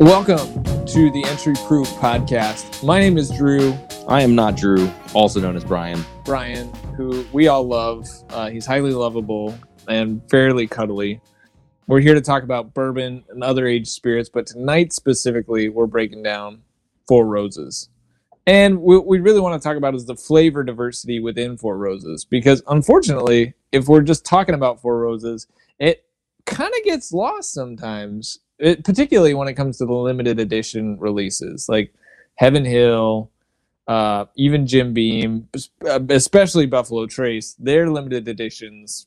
Welcome to the Entry Proof Podcast. My name is Drew. I am not Drew, also known as Brian. Brian, who we all love. He's highly lovable and fairly cuddly. We're here to talk about bourbon and other aged spirits, but tonight specifically, we're breaking down Four Roses. And what we really want to talk about is the flavor diversity within Four Roses, because unfortunately, if we're just talking about Four Roses, it kind of gets lost sometimes. Particularly when it comes to the limited edition releases like Heaven Hill, even Jim Beam, especially Buffalo Trace, their limited editions,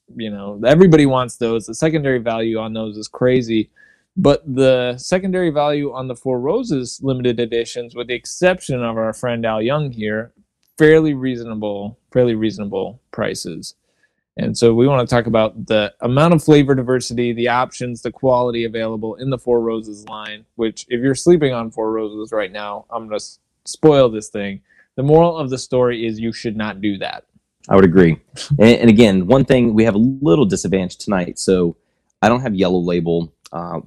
everybody wants those. The secondary value on those is crazy. But the secondary value on the Four Roses limited editions, with the exception of our friend Al Young here, fairly reasonable prices. And so we want to talk about the amount of flavor diversity, the options, the quality available in the Four Roses line, which if you're sleeping on Four Roses right now, I'm going to spoil this thing. The moral of the story is you should not do that. I would agree. And again, one thing, we have a little disadvantage tonight. So I don't have Yellow Label.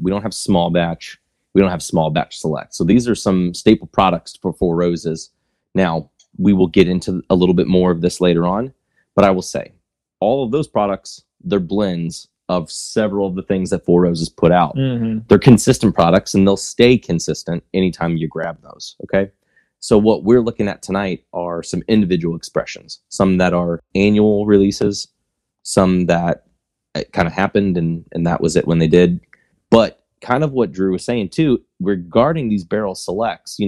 We don't have Small Batch. We don't have Small Batch Select. So these are some staple products for Four Roses. Now, we will get into a little bit more of this later on, but I will say, all of those products, they're blends of several of the things that Four Roses put out. Mm-hmm. They're consistent products, and they'll stay consistent anytime you grab those, okay? So what we're looking at tonight are some individual expressions, some that are annual releases, some that it kind of happened, and that was it when they did. But kind of what Drew was saying, too, regarding these barrel selects,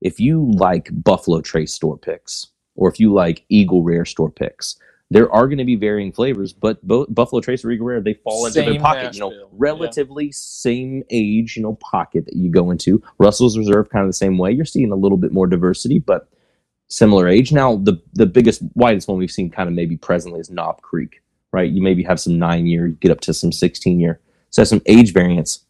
if you like Buffalo Trace store picks, or if you like Eagle Rare store picks, there are going to be varying flavors, but both Buffalo Trace or Eagle Rare, they fall into their pocket. Relatively same age, pocket that you go into. Russell's Reserve, kind of the same way. You're seeing a little bit more diversity, but similar age. Now, the biggest, widest one we've seen kind of maybe presently is Knob Creek, right? You maybe have some 9-year, you get up to some 16-year. So some age variance.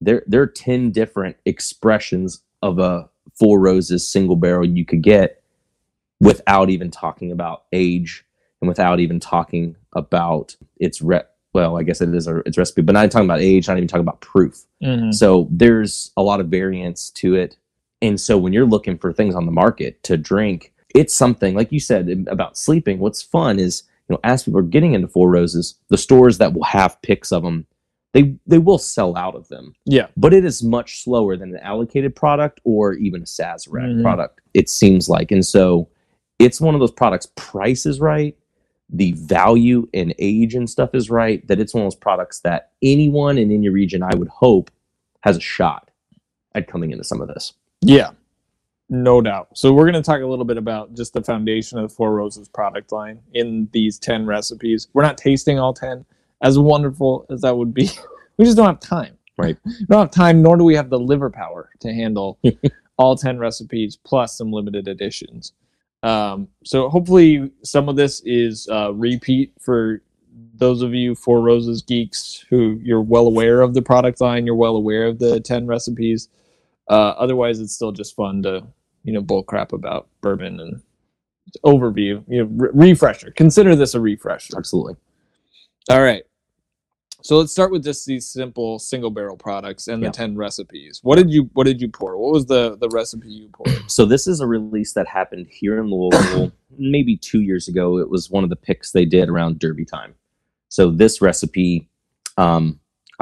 There are 10 different expressions of a Four Roses single barrel you could get without even talking about age. And without even talking about its I guess it is its recipe, but not talking about age, not even talking about proof. Mm-hmm. So there's a lot of variance to it. And so when you're looking for things on the market to drink, it's something, like you said, about sleeping. What's fun is, as people are getting into Four Roses, the stores that will have picks of them, they will sell out of them. Yeah. But it is much slower than an allocated product or even a Sazerac product, it seems like. And so it's one of those products, price is right. The value and age and stuff is right, that it's one of those products that anyone in any region, I would hope, has a shot at coming into some of this. Yeah, no doubt. So we're going to talk a little bit about just the foundation of the Four Roses product line in these 10 recipes. We're not tasting all 10, as wonderful as that would be. We just don't have time. Right. We don't have time, nor do we have the liver power to handle all 10 recipes plus some limited editions. So hopefully some of this is repeat for those of you Four Roses geeks who you're well aware of the product line, you're well aware of the 10 recipes. Otherwise, it's still just fun to, bull crap about bourbon and overview, refresher. Consider this a refresher. Absolutely. All right. So let's start with just these simple single barrel products and the 10 recipes. What did you pour? What was the recipe you poured? So this is a release that happened here in Louisville maybe 2 years ago. It was one of the picks they did around Derby time. So this recipe, I'll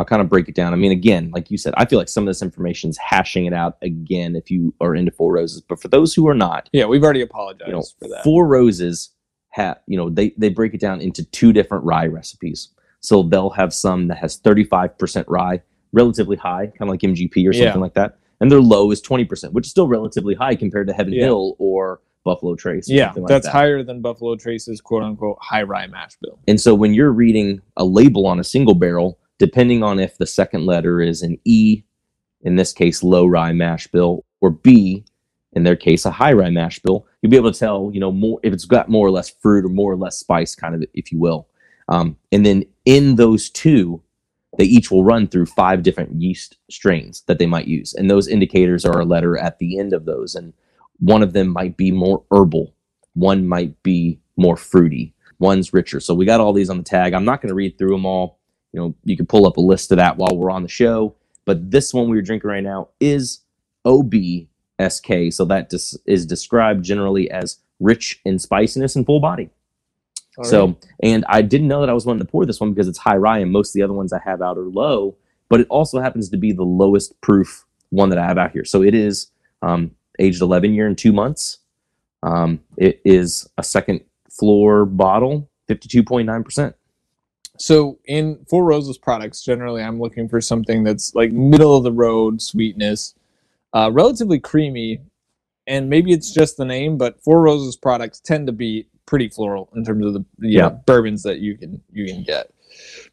kind of break it down. I mean, again, like you said, I feel like some of this information is hashing it out again if you are into Four Roses. But for those who are not, yeah, we've already apologized for that. Four Roses have they break it down into two different rye recipes. So they'll have some that has 35% rye, relatively high, kind of like MGP or something like that. And their low is 20%, which is still relatively high compared to Heaven Hill or Buffalo Trace. Or something like that's that. Higher than Buffalo Trace's quote-unquote high rye mash bill. And so when you're reading a label on a single barrel, depending on if the second letter is an E, in this case, low rye mash bill, or B, in their case, a high rye mash bill, you'll be able to tell more if it's got more or less fruit or more or less spice, kind of, if you will. And then in those two, they each will run through 5 different yeast strains that they might use. And those indicators are a letter at the end of those. And one of them might be more herbal. One might be more fruity. One's richer. So we got all these on the tag. I'm not going to read through them all. You can pull up a list of that while we're on the show. But this one we're drinking right now is OBSK, so that is described generally as rich in spiciness and full body. All so, right. And I didn't know that I was wanting to pour this one because it's high rye and most of the other ones I have out are low, but it also happens to be the lowest proof one that I have out here. So it is aged 11 year and 2 months. It is a second floor bottle, 52.9%. So in Four Roses products, generally I'm looking for something that's like middle of the road sweetness, relatively creamy, and maybe it's just the name, but Four Roses products tend to be pretty floral in terms of the bourbons that you can get.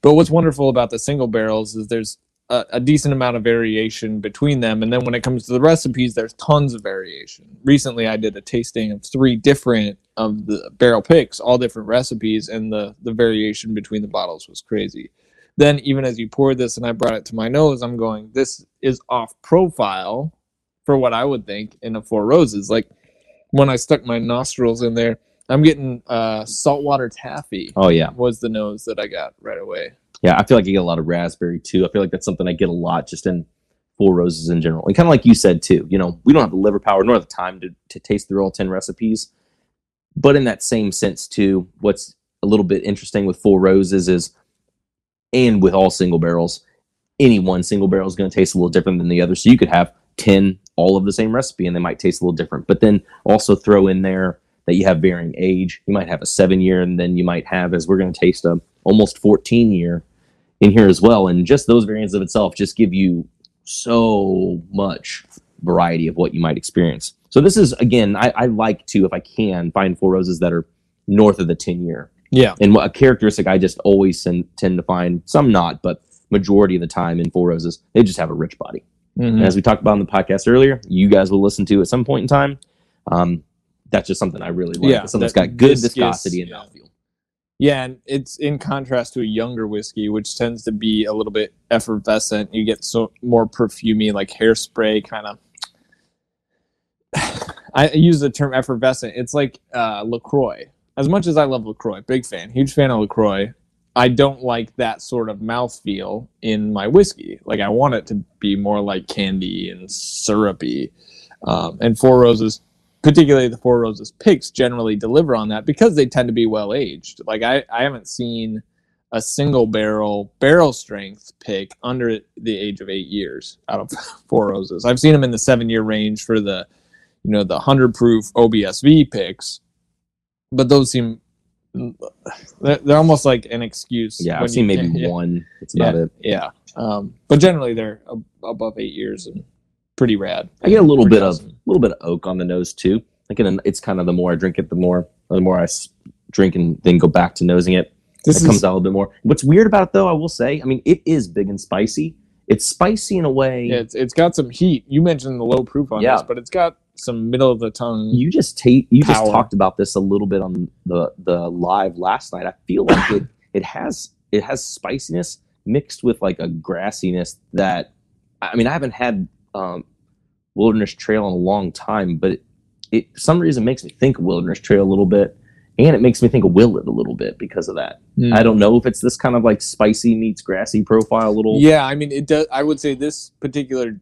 But what's wonderful about the single barrels is there's a decent amount of variation between them, and then when it comes to the recipes, there's tons of variation. Recently, I did a tasting of 3 different of the barrel picks, all different recipes, and the variation between the bottles was crazy. Then even as you poured this and I brought it to my nose, I'm going, this is off profile for what I would think in a Four Roses. Like when I stuck my nostrils in there, I'm getting saltwater taffy. Oh, yeah. Was the nose that I got right away. Yeah, I feel like you get a lot of raspberry, too. I feel like that's something I get a lot just in Four Roses in general. And kind of like you said, too, you know, we don't have the liver power nor the time to taste through all 10 recipes. But in that same sense, too, what's a little bit interesting with Four Roses is, and with all single barrels, any one single barrel is going to taste a little different than the other. So you could have 10 all of the same recipe, and they might taste a little different. But then also throw in there that you have varying age. You might have a 7-year, and then you might have, as we're going to taste, a almost 14-year in here as well. And just those variants of itself just give you so much variety of what you might experience. So this is, again, I like to, if I can, find Four Roses that are north of the 10-year. Yeah. And a characteristic I just always tend to find, some not, but majority of the time in Four Roses, they just have a rich body. Mm-hmm. And as we talked about in the podcast earlier, you guys will listen to at some point in time, that's just something I really like. Yeah, something that's got good viscosity and mouthfeel. Yeah, and it's in contrast to a younger whiskey, which tends to be a little bit effervescent. You get so more perfumey, like hairspray kind of. I use the term effervescent. It's like LaCroix. As much as I love LaCroix, big fan, huge fan of LaCroix, I don't like that sort of mouthfeel in my whiskey. Like, I want it to be more like candy and syrupy. And Four Roses, particularly the Four Roses picks, generally deliver on that because they tend to be well-aged. Like, I haven't seen a single barrel strength pick under the age of 8 years out of Four Roses. I've seen them in the 7-year range for the, you know, the 100-proof OBSV picks, but those seem... They're almost like an excuse. Yeah, I've seen maybe one. That's about it. Yeah, but generally they're above 8 years and pretty rad. I get a little bit of oak on the nose too. Again, it's kind of the more I drink it, the more I drink and then go back to nosing it. It comes out a little bit more. What's weird about it, though, I will say, I mean, it is big and spicy. It's spicy in a way. Yeah, it's got some heat. You mentioned the low proof on this, but it's got some middle of the tongue. You just talked about this a little bit on the live last night. I feel like it has spiciness mixed with like a grassiness that, I mean, I haven't had Wilderness Trail in a long time, but it some reason makes me think of Wilderness Trail a little bit, and it makes me think of Willett a little bit because of that. Mm. I don't know if it's this kind of like spicy meets grassy profile a little. Yeah, I mean, it does. I would say this particular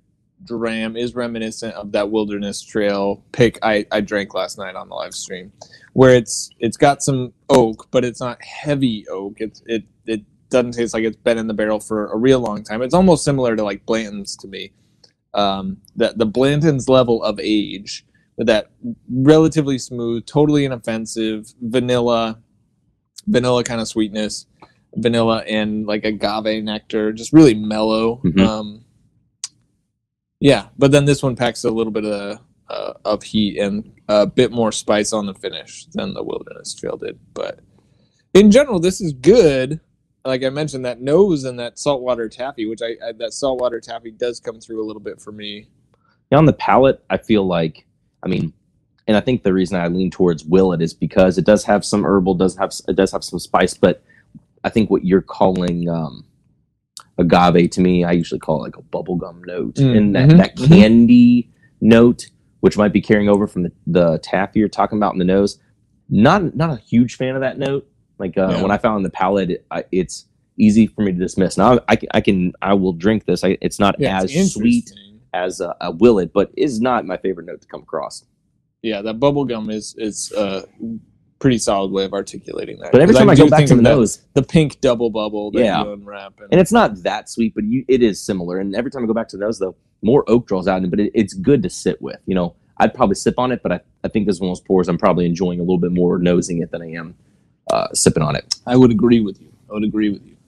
dram is reminiscent of that Wilderness Trail pick I drank last night on the live stream, where it's got some oak, but it's not heavy oak. It doesn't taste like it's been in the barrel for a real long time. It's almost similar to like Blanton's to me. The Blanton's level of age, with that relatively smooth, totally inoffensive vanilla kind of sweetness, vanilla and like agave nectar, just really mellow. Mm-hmm. But then this one packs a little bit of heat and a bit more spice on the finish than the Wilderness Trail did. But in general, this is good. Like I mentioned, that nose and that saltwater taffy, which that saltwater taffy does come through a little bit for me. Now on the palate, I feel like, I mean, and I think the reason I lean towards Willett is because it does have some herbal, does have some spice, but I think what you're calling agave, to me, I usually call it like a bubblegum note. Mm-hmm. And that candy note, which might be carrying over from the taffy you're talking about in the nose. Not a huge fan of that note. Like when I found the palate, it's easy for me to dismiss. Now I will drink this. It's not as sweet as a Willett, but is not my favorite note to come across. Yeah, that bubblegum is pretty solid way of articulating that. But every time I go back to the nose, the pink double bubble that you unwrap. And it's not that sweet, but it is similar. And every time I go back to the nose, though, more oak draws out, but it's good to sit with. You know, I'd probably sip on it, but I think this one was pours. I'm probably enjoying a little bit more nosing it than I am sipping on it. I would agree with you.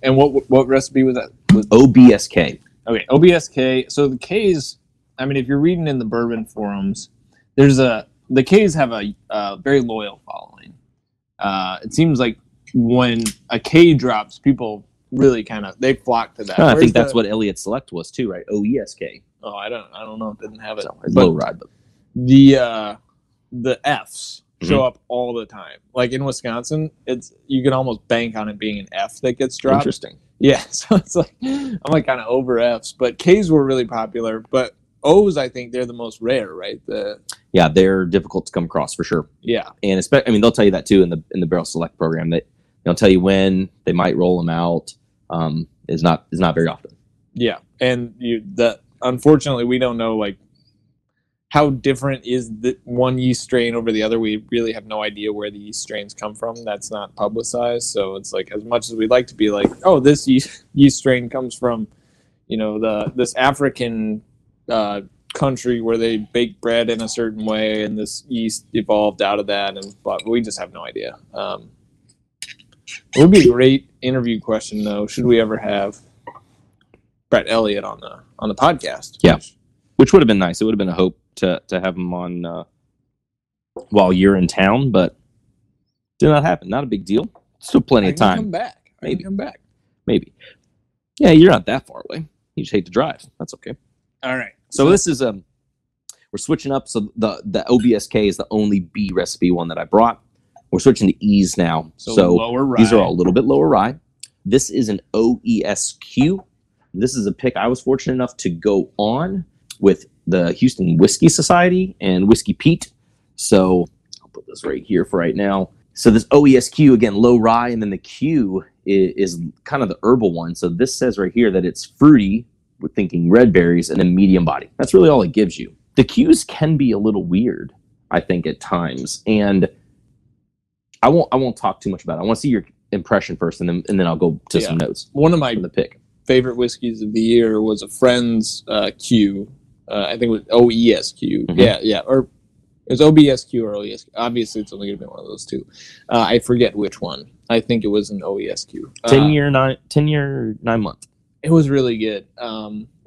And what recipe was that? OBSK. Okay, OBSK. So the K's, I mean, if you're reading in the bourbon forums, the K's have a very loyal following. It seems like when a K drops, people really they flock to that. No, I think that's what Elliott Select was too, right? OESK. Oh, I don't know. It didn't have it. So it's low ride, but the F's show up all the time. Like in Wisconsin, you can almost bank on it being an F that gets dropped. Interesting. Yeah, so it's like I'm like kind of over F's, but K's were really popular. But O's, I think they're the most rare, right? Yeah, they're difficult to come across for sure. Yeah, and especially, I mean, they'll tell you that too in the Barrel Select program. They'll tell you when they might roll them out. Is not very often. Yeah, and unfortunately we don't know how different is the one yeast strain over the other. We really have no idea where the yeast strains come from. That's not publicized. So it's like, as much as we'd like to be like, oh, this yeast strain comes from, this African country where they bake bread in a certain way, and this yeast evolved out of that, but we just have no idea. It would be a great interview question, though. Should we ever have Brett Elliott on the podcast? Yeah, which would have been nice. It would have been a hope to have him on while you're in town, but did not happen. Not a big deal. Still plenty of time. Maybe. Yeah, you're not that far away. You just hate to drive. That's okay. All right. So this is we're switching up. So the OBSK is the only B recipe one that I brought. We're switching to E's now. So lower rye. These are all a little bit lower rye. This is an OESQ. This is a pick I was fortunate enough to go on with the Houston Whiskey Society and Whiskey Pete. So I'll put this right here for right now. So this OESQ, again, low rye, and then the Q is kind of the herbal one. So this says right here that it's fruity. We're thinking red berries, and then medium body. That's really all it gives you. The Q's can be a little weird, I think, at times. And I won't talk too much about it. I want to see your impression first, and then I'll go to some notes. One of my favorite whiskeys of the year was a friend's Q. I think it was OESQ. Mm-hmm. Yeah. Or it was OBSQ or OESQ. Obviously, it's only going to be one of those two. I forget which one. I think it was an OESQ. 10-year, 9-month. It was really good.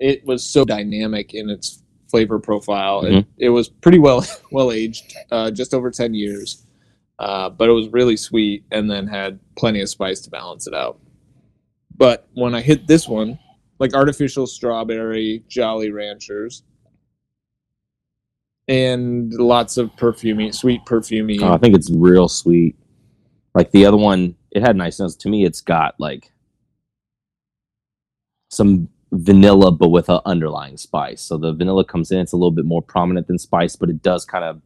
It was so dynamic in its flavor profile. Mm-hmm. It was pretty well aged, just over 10 years. But it was really sweet, and then had plenty of spice to balance it out. But when I hit this one, like artificial strawberry, Jolly Ranchers, and lots of sweet perfumey. Oh, I think it's real sweet. Like the other one, it had nice notes. To me, it's got some vanilla, but with an underlying spice. So the vanilla comes in, it's a little bit more prominent than spice, but it does kind of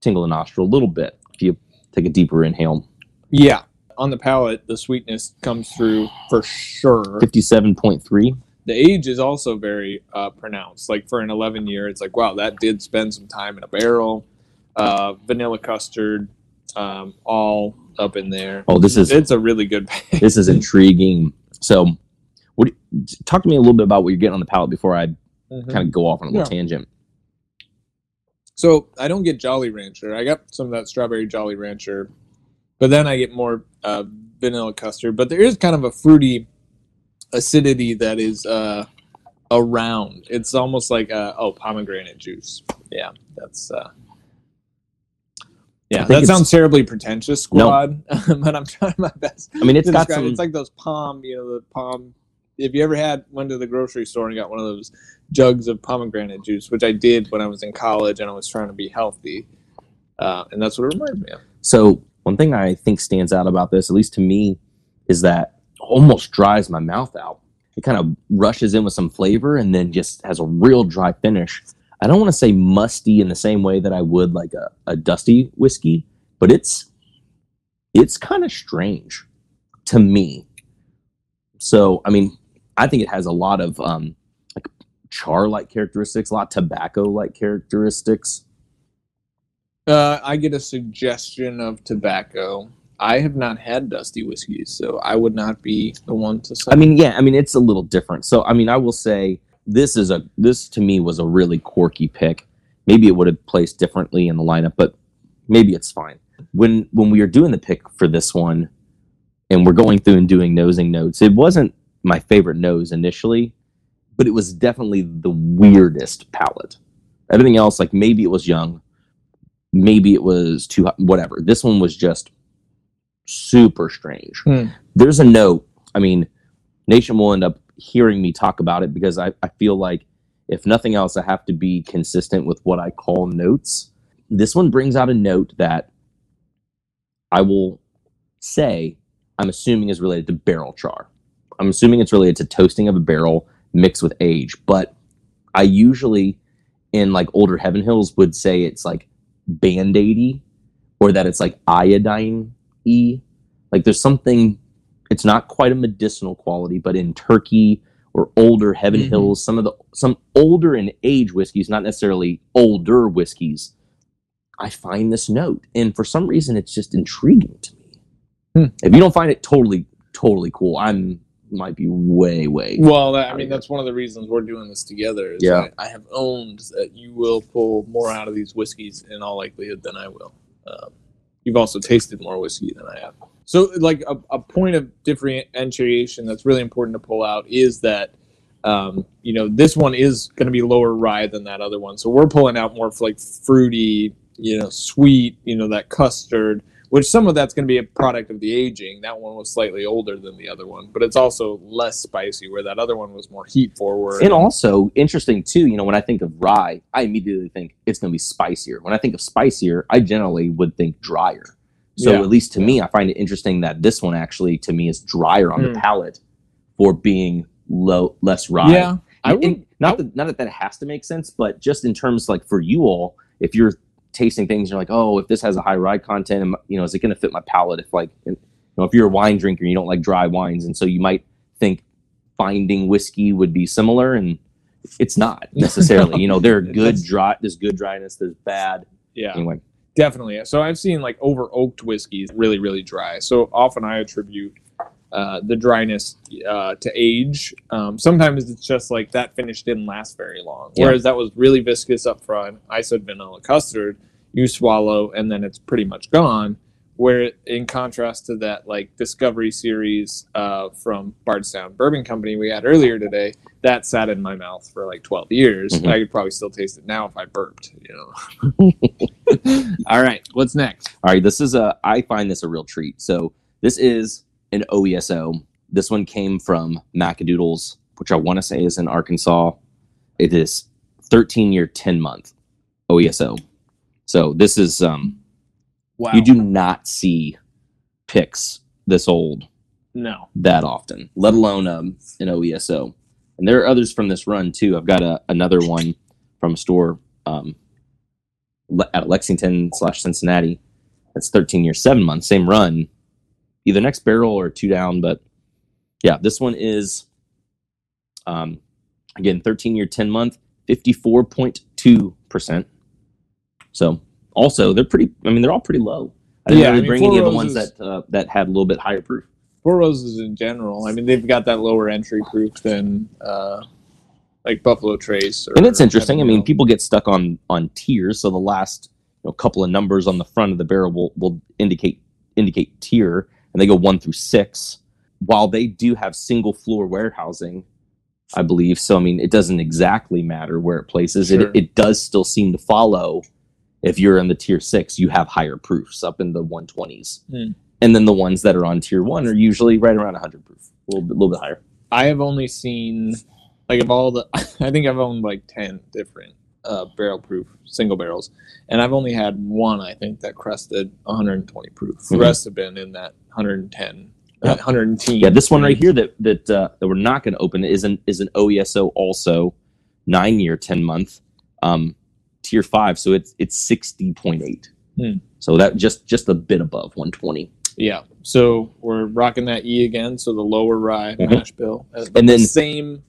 tingle the nostril a little bit if you take a deeper inhale. Yeah. On the palate, the sweetness comes through for sure. 57.3. The age is also very pronounced. Like for an 11-year, it's like, wow, that did spend some time in a barrel. Vanilla custard, all up in there. Oh, it's a really good pack. This is intriguing. So talk to me a little bit about what you're getting on the palate before I kind of go off on a little tangent. So I don't get Jolly Rancher. I got some of that strawberry Jolly Rancher, but then I get more vanilla custard. But there is kind of a fruity acidity that is around. It's almost like pomegranate juice. Yeah, that's. Yeah, that sounds terribly pretentious, squad. No. But I'm trying my best. I mean, it's like those palm, the palm. If you ever went to the grocery store and got one of those jugs of pomegranate juice, which I did when I was in college and I was trying to be healthy, and that's what it reminds me of. So one thing I think stands out about this, at least to me, is that it almost dries my mouth out. It kind of rushes in with some flavor and then just has a real dry finish. I don't want to say musty in the same way that I would like a dusty whiskey, but it's kind of strange to me. So, I mean, I think it has a lot of like char-like characteristics, a lot of tobacco-like characteristics. I get a suggestion of tobacco. I have not had dusty whiskeys, so I would not be the one to say. I mean, yeah, I mean, it's a little different. So, I mean, I will say this to me was a really quirky pick. Maybe it would have placed differently in the lineup, but maybe it's fine. When we were doing the pick for this one, and we're going through and doing nosing notes, it wasn't my favorite nose initially, but it was definitely the weirdest palate. Everything else, like maybe it was young, maybe it was too hot, whatever. This one was just super strange. There's a note, I mean, Nation will end up hearing me talk about it, because I feel like if nothing else, I have to be consistent with what I call notes. This one brings out a note that I will say I'm assuming is related to barrel char. I'm assuming it's related to toasting of a barrel mixed with age. But I usually, in like older Heaven Hills, would say it's like Band-Aid-y, or that it's like iodine-y. Like there's something, it's not quite a medicinal quality, but in Turkey or older Heaven Hills, some older in age whiskeys, not necessarily older whiskeys, I find this note. And for some reason, it's just intriguing to me. If you don't find it totally cool, might be way. Well, I mean, that's one of the reasons we're doing this together. Is yeah. I have owned that you will pull more out of these whiskeys in all likelihood than I will. You've also tasted more whiskey than I have. So, like, a point of differentiation that's really important to pull out is that, you know, this one is going to be lower rye than that other one. So we're pulling out more, like, fruity, you know, sweet, you know, that custard, which some of that's going to be a product of the aging. That one was slightly older than the other one, but it's also less spicy, where that other one was more heat forward. And also, interesting too, you know, when I think of rye, I immediately think it's going to be spicier. When I think of spicier, I generally would think drier. So at least to me, I find it interesting that this one actually, to me, is drier on the palate for being less rye. Yeah, not that it has to make sense, but just in terms like for you all, if you're tasting things, you're like, oh, if this has a high rye content, you know, is it going to fit my palate? If like, you know, if you're a wine drinker, you don't like dry wines, and so you might think finding whiskey would be similar, and it's not necessarily. No. You know, there are good dry, there's good dryness, there's bad. Yeah, anyway, definitely. So I've seen like over oaked whiskeys really, really dry. So often I attribute the dryness to age. Sometimes it's just like that finish didn't last very long. Whereas that was really viscous up front. I said vanilla custard, you swallow, and then it's pretty much gone. Where in contrast to that, like Discovery Series from Bardstown Bourbon Company we had earlier today, that sat in my mouth for like 12 years. Mm-hmm. I could probably still taste it now if I burped, you know. All right, what's next? All right, this is I find this a real treat. So this is an OESO. This one came from McAdoodles, which I want to say is in Arkansas. It is 13-year, 10-month OESO. So this is, wow. You do not see picks this old that often, let alone an OESO. And there are others from this run, too. I've got another one from a store at Lexington/Cincinnati. That's 13-year, 7-month, same run. Either next barrel or two down, but yeah, this one is, again, 13-year, 10-month, 54.2%. So also they're all pretty low. I didn't really bring any of the ones that had a little bit higher proof. Four Roses in general, I mean, they've got that lower entry proof than like Buffalo Trace. And it's interesting. I mean, people get stuck on tiers, so the last couple of numbers on the front of the barrel will indicate tier. And they go 1 through 6, while they do have single floor warehousing, I believe. So, I mean, it doesn't exactly matter where it places. Sure. It does still seem to follow, if you're in the tier 6, you have higher proofs up in the 120s. And then the ones that are on tier 1 are usually right around 100 proof, a little bit higher. I have only seen, like, of all the, I think I've owned like 10 different barrel proof single barrels, and I've only had one, I think, that crested 120 proof. The rest have been in that 110, 110. Yeah, this one right here that we're not going to open is an OESO also, 9-year, 10-month, tier 5. So it's 60.8. So that just a bit above 120. Yeah. So we're rocking that E again. So the lower rye mash bill. And then the same,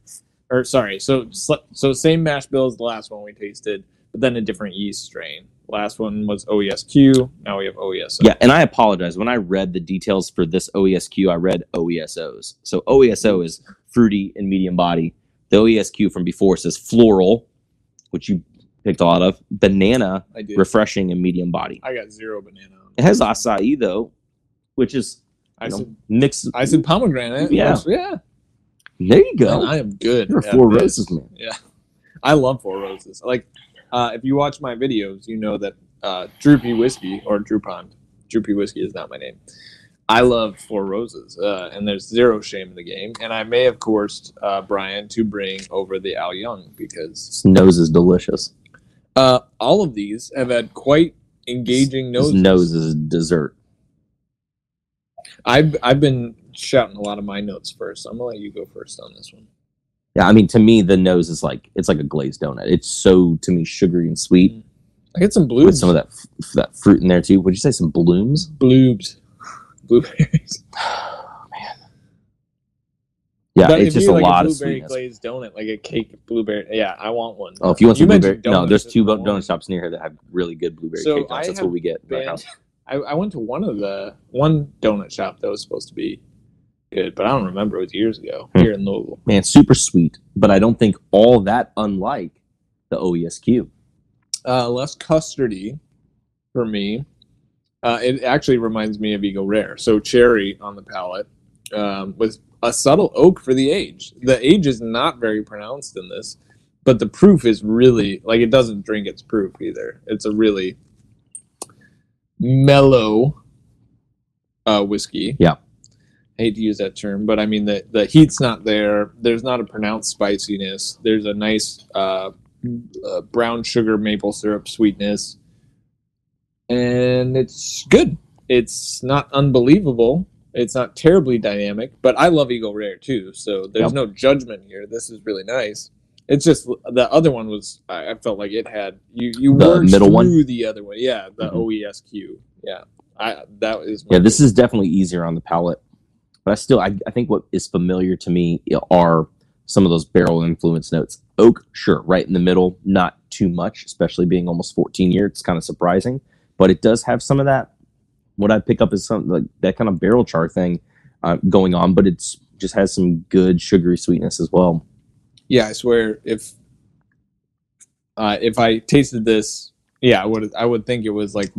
or sorry. So same mash bill as the last one we tasted, but then a different yeast strain. Last one was OESQ. Now we have OESO. Yeah, and I apologize. When I read the details for this OESQ, I read OESOs. So OESO is fruity and medium body. The OESQ from before says floral, which you picked a lot of. Banana, refreshing, and medium body. I got zero banana. It has acai, though, which is mixed. I said pomegranate. Yeah. Which, yeah. There you go. Man, I am good. You're Four Roses, man. Yeah. I love Four Roses. If you watch my videos, you know that Droopy Whiskey, or Droupond, Droopy Whiskey is not my name. I love Four Roses, and there's zero shame in the game. And I may have coerced Brian to bring over the Al Young because his nose is delicious. All of these have had quite engaging noses. His nose is dessert. I've been shouting a lot of my notes first. I'm going to let you go first on this one. Yeah, I mean, to me, the nose is it's like a glazed donut. It's so, to me, sugary and sweet. I get some bloobs. With some of that fruit in there, too. Would you say some blooms? Bloobs. Blueberries. Oh, man. Yeah, but it's just a lot of sweetness. Blueberry glazed donut, like a cake blueberry. Yeah, I want one. Oh, if you want some blueberry. No, there's two donut shops near here that have really good blueberry cake donuts. That's what we get. I went to one donut shop that was supposed to be good, but I don't remember. It was years ago here in Louisville. Man, super sweet, but I don't think all that unlike the OESQ. Less custardy for me. It actually reminds me of Eagle Rare. So cherry on the palate with a subtle oak for the age. The age is not very pronounced in this, but the proof is really, it doesn't drink its proof either. It's a really mellow whiskey. Yeah. I hate to use that term, but I mean the heat's not there. There's not a pronounced spiciness. There's a nice brown sugar maple syrup sweetness, and it's good. It's not unbelievable. It's not terribly dynamic, but I love Eagle Rare too, so there's no judgment here. This is really nice. It's just the other one was I felt like it had you worked through one. The other one. Yeah, the OESQ. Yeah, this is definitely easier on the palate. But I think what is familiar to me are some of those barrel influence notes. Oak, sure, right in the middle, not too much, especially being almost 14 years. It's kind of surprising, but it does have some of that. What I pick up is something like that kind of barrel char thing going on, but it just has some good sugary sweetness as well. Yeah, I swear if I tasted this, yeah, I would think it was like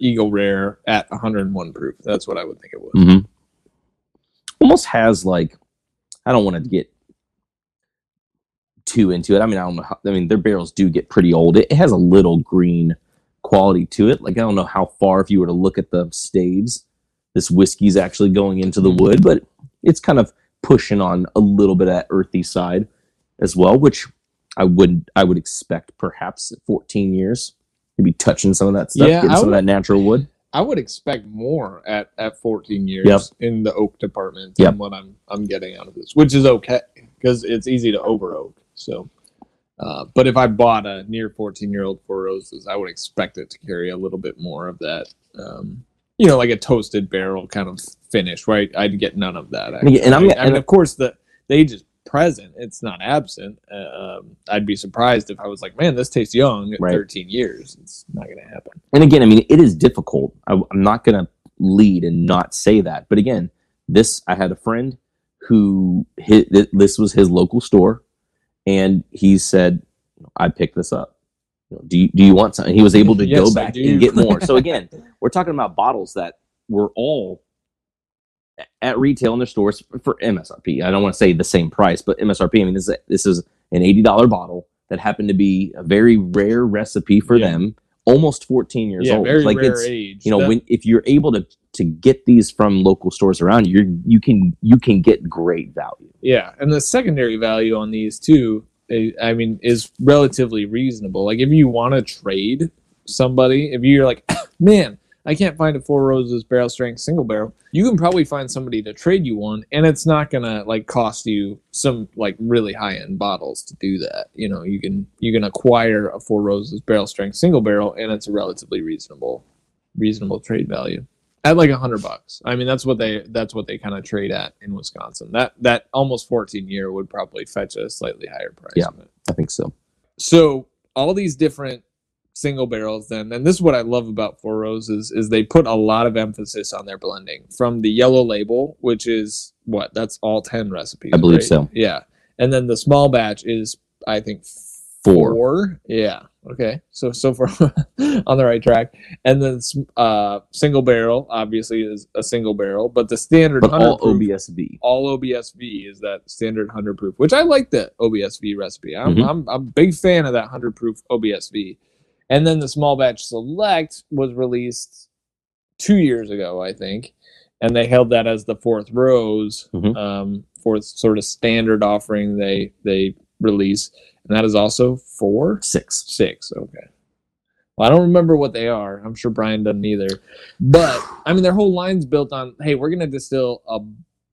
Eagle Rare at 101 proof. That's what I would think it was. Mm-hmm. Almost has I don't want to get too into it. I mean, I don't know. Their barrels do get pretty old. It has a little green quality to it. I don't know how far, if you were to look at the staves, this whiskey's actually going into the wood, but it's kind of pushing on a little bit of that earthy side as well, which I would expect perhaps at 14 years, maybe touching some of that stuff, getting some of that natural wood. I would expect more at 14 years in the oak department than what I'm getting out of this, which is okay because it's easy to over oak. So, but if I bought a near 14-year-old Four Roses, I would expect it to carry a little bit more of that, like a toasted barrel kind of finish, right? I'd get none of that. Actually. And of course, the age is present; it's not absent. I'd be surprised if I was like, "Man, this tastes young at 13 years." It's not going to happen. And again, it is difficult. I'm not going to lead and not say that. But again, I had a friend who this was his local store, and he said, "I picked this up. Do you want something?" He was able to go back and get more. So again, we're talking about bottles that were all at retail in their stores for MSRP. I don't want to say the same price, but MSRP. This is an $80 bottle that happened to be a very rare recipe for them, almost 14 years old. Very rare age. If you're able to get these from local stores around you, you can get great value. Yeah, and the secondary value on these too, is relatively reasonable. If you want to trade somebody, if you're like, man, I can't find a Four Roses barrel strength single barrel, you can probably find somebody to trade you one, and it's not going to cost you some really high-end bottles to do that. You can acquire a Four Roses barrel strength single barrel, and it's a relatively reasonable trade value. at like $100. I mean, that's what they kind of trade at in Wisconsin. That almost 14 year would probably fetch a slightly higher price. Yeah, I think so. So all these different single barrels then, and this is what I love about Four Roses, is they put a lot of emphasis on their blending. From the yellow label, which is what? That's all 10 recipes, I believe, right? So. Yeah. And then the small batch is, I think, four. Yeah. Okay. So far on the right track. And then single barrel, obviously, is a single barrel, but the standard 100 proof, OBSV. All OBSV is that standard 100 proof, which I like the OBSV recipe. I'm a big fan of that 100 proof OBSV. And then the small batch select was released 2 years ago, I think, and they held that as the fourth rose, fourth sort of standard offering they release, and that is also six. Okay. Well, I don't remember what they are. I'm sure Brian doesn't either. But I mean, their whole line's built on, hey, we're gonna distill a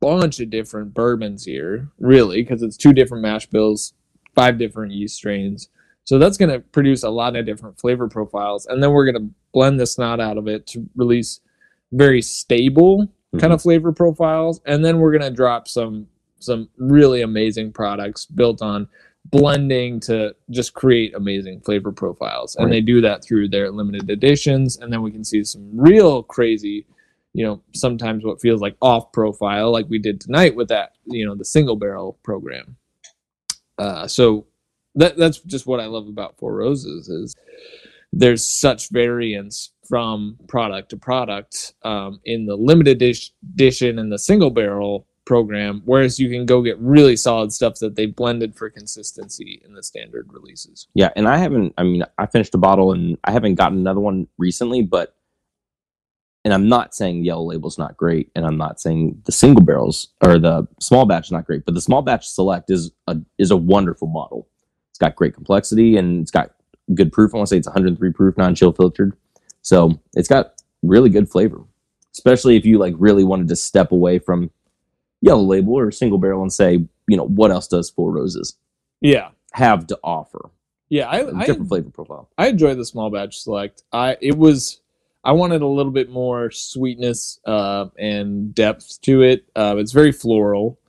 bunch of different bourbons here, really, because it's 2 different mash bills, 5 different yeast strains. So that's going to produce a lot of different flavor profiles. And then we're going to blend the snot out of it to release very stable kind of flavor profiles. And then we're going to drop some really amazing products built on blending to just create amazing flavor profiles. And they do that through their limited editions. And then we can see some real crazy, sometimes what feels like off profile, like we did tonight with that, the single barrel program. That's just what I love about Four Roses, is there's such variance from product to product in the limited edition and the single barrel program, whereas you can go get really solid stuff that they blended for consistency in the standard releases. Yeah, and I finished a bottle and I haven't gotten another one recently, but, and I'm not saying yellow label's not great, and I'm not saying the single barrels or the small batch is not great, but the small batch select is a wonderful bottle. It's got great complexity and it's got good proof. I want to say it's 103 proof, non-chill filtered. So it's got really good flavor, especially if you really wanted to step away from yellow label or single barrel and say, what else does Four Roses have to offer? Yeah, different flavor profile. I enjoy the small batch select. I wanted a little bit more sweetness and depth to it. It's very floral.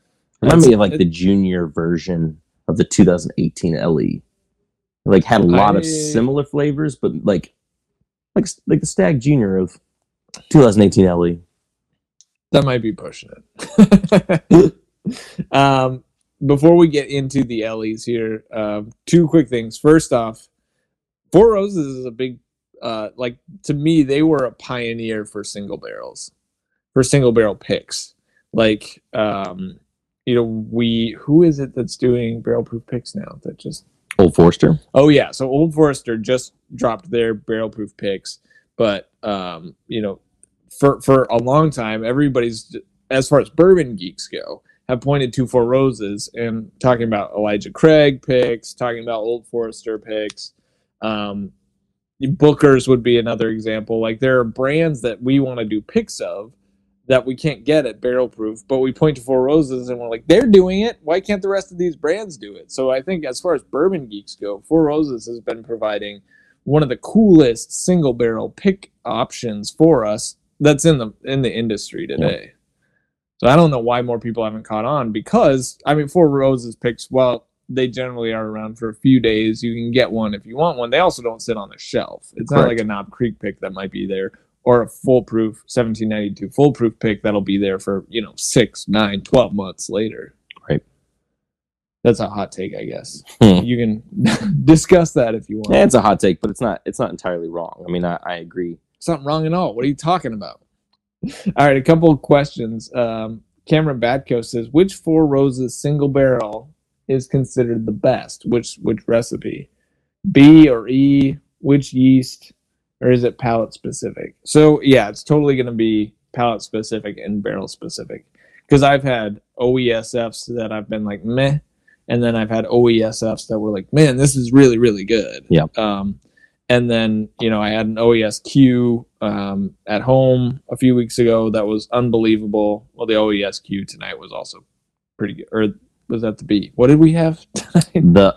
Reminds me of the junior version of the 2018 LE. Had a lot of similar flavors, but like the Stagg Jr. of 2018 LE. That might be pushing it. Before we get into the LEs here, 2 quick things. First off, Four Roses is a big, to me, they were a pioneer for single barrels, for single barrel picks. Who is it that's doing barrel proof picks now? That just Old Forester. Oh yeah, so Old Forester just dropped their barrel proof picks, but for a long time, everybody's, as far as bourbon geeks go, have pointed to Four Roses and talking about Elijah Craig picks, talking about Old Forester picks. Booker's would be another example. There are brands that we want to do picks of that we can't get at barrel proof, but we point to Four Roses and we're like, they're doing it. Why can't the rest of these brands do it? So I think as far as bourbon geeks go, Four Roses has been providing one of the coolest single barrel pick options for us that's in the industry today. Yeah. So I don't know why more people haven't caught on, because Four Roses picks, they generally are around for a few days. You can get one if you want one. They also don't sit on the shelf. It's not like a Knob Creek pick that might be there, or a foolproof 1792 foolproof pick that'll be there for 6, 9, 12 months later. Right. That's a hot take, I guess. You can discuss that if you want. Yeah, it's a hot take, but it's not entirely wrong. I agree. It's not wrong at all. What are you talking about? All right, a couple of questions. Cameron Batko says, which Four Roses single barrel is considered the best? Which recipe? B or E? Which yeast? Or is it palate specific? So yeah, it's totally going to be palate specific and barrel specific. Because I've had OESFs that I've been like, meh. And then I've had OESFs that were like, man, this is really, really good. Yeah. And then, I had an OESQ at home a few weeks ago that was unbelievable. Well, the OESQ tonight was also pretty good. Or was that the B? What did we have tonight? The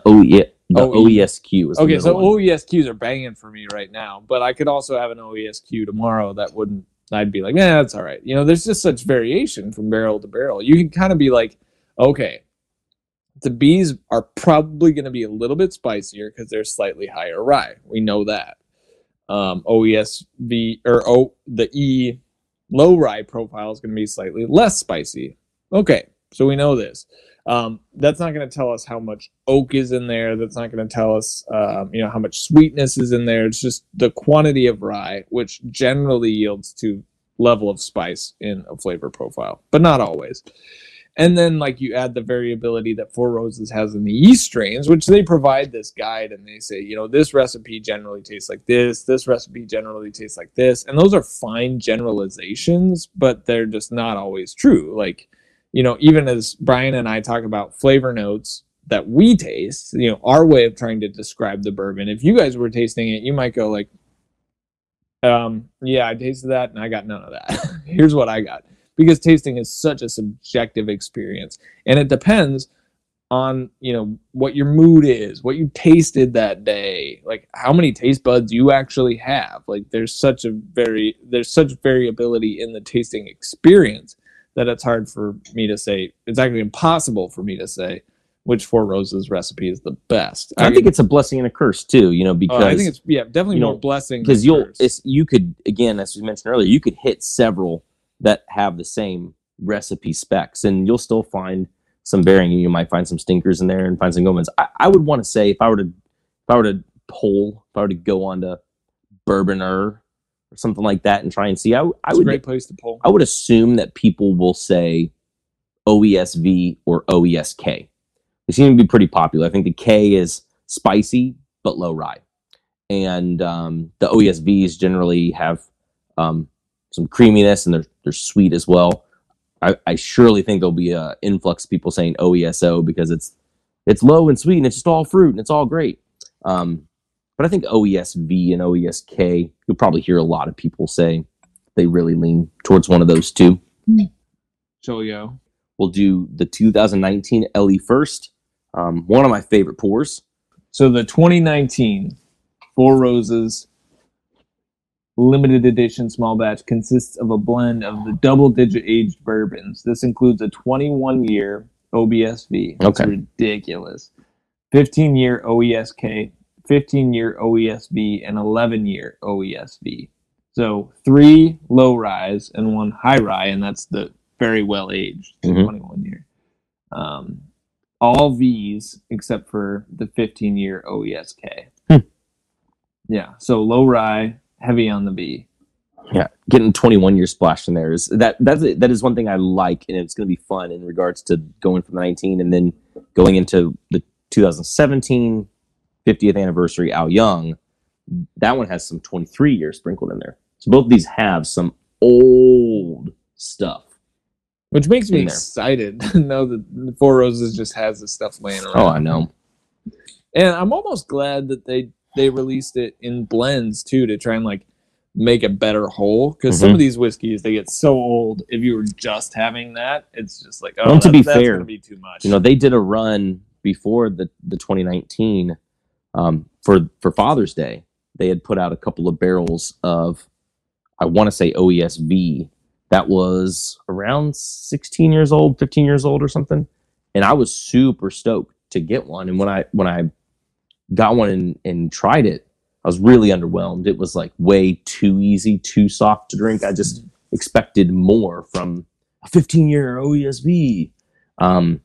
OESQ is okay. So OESQs are banging for me right now, but I could also have an OESQ tomorrow that wouldn't And I'd be like, man, that's all right. You know, there's just such variation from barrel to barrel. You can kind of be like, okay, the B's are probably going to be a little bit spicier because they're slightly higher rye. We know that. The E low rye profile is going to be slightly less spicy. Okay, so we know this. That's not going to tell us how much oak is in there. That's not going to tell us, how much sweetness is in there. It's just the quantity of rye, which generally yields to level of spice in a flavor profile, but not always. And then, like, you add the variability that Four Roses has in the yeast strains, which they provide this guide, and they say, you know, this recipe generally tastes like this. This recipe generally tastes like this. And those are fine generalizations, but they're just not always true. Like, you know, even as Brian and I talk about flavor notes that we taste, you know, our way of trying to describe the bourbon, if you guys were tasting it, you might go like, yeah, I tasted that and I got none of that. Here's what I got. Because tasting is such a subjective experience, and it depends on, you know, what your mood is, what you tasted that day, like how many taste buds you actually have. Like, there's such variability in the tasting experience that it's hard for me to say. It's actually impossible for me to say which Four Roses recipe is the best. I think it's a blessing and a curse too, you know, because I think it's definitely more blessing because you could, again, as we mentioned earlier, you could hit several that have the same recipe specs, and you'll still find some varying. You might find some stinkers in there and find some go-mans. I would want to say, if I were to go on to Bourboner or something like that and try and see, I would, a great place to poll. I would assume that people will say OESV or OESK. They seem to be pretty popular. I think the K is spicy but low rye, and the OESVs generally have some creaminess, and they're sweet as well. I surely think there'll be an influx of people saying OESO because it's low and sweet, and it's just all fruit, and it's all great. But I think OESV and OESK, you'll probably hear a lot of people say they really lean towards one of those two. So, we'll do the 2019 LE first, one of my favorite pours. So the 2019 Four Roses limited edition small batch consists of a blend of the double-digit aged bourbons. This includes a 21-year OBSV. That's ridiculous. 15-year OESK, 15-year OESV, and 11-year OESV. So 3 low rise and 1 high rye, and that's the very well aged 21-year. All V's except for the 15-year OESK. Yeah. So low rye, heavy on the B. Yeah, getting 21-year splash in there is that is one thing I like, and it's going to be fun in regards to going from the 19 and then going into the 2017 50th anniversary Al Young. That one has some 23-year sprinkled in there. So both of these have some old stuff, which makes me excited to know that Four Roses just has this stuff laying around. Oh, I know. And I'm almost glad that they released it in blends too, to try and like make a better whole, because some of these whiskeys, they get so old. If you were just having that, it's just like, that's going to be too much. You know, they did a run before the 2019 for Father's Day. They had put out a couple of barrels of, I want to say OESV, that was around 16 years old, 15 years old or something. And I was super stoked to get one. And when I got one and tried it, I was really underwhelmed. It was like way too easy, too soft to drink. I just expected more from a 15-year OESV. And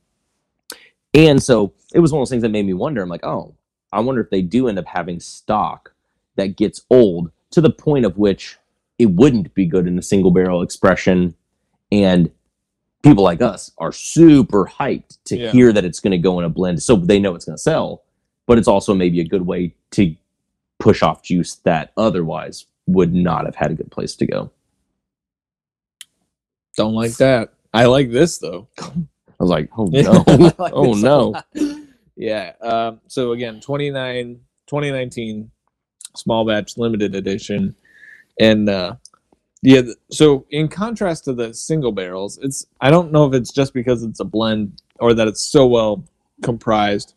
so it was one of those things that made me wonder. I'm like, oh, I wonder if they do end up having stock that gets old to the point of which it wouldn't be good in a single barrel expression. And people like us are super hyped to hear that it's going to go in a blend, so they know it's going to sell. But it's also maybe a good way to push off juice that otherwise would not have had a good place to go. Don't like that. I like this, though. I was like, oh, no. like oh, no. Yeah. So, again, 2019 small batch limited edition. And, so in contrast to the single barrels, I don't know if it's just because it's a blend or that it's so well comprised.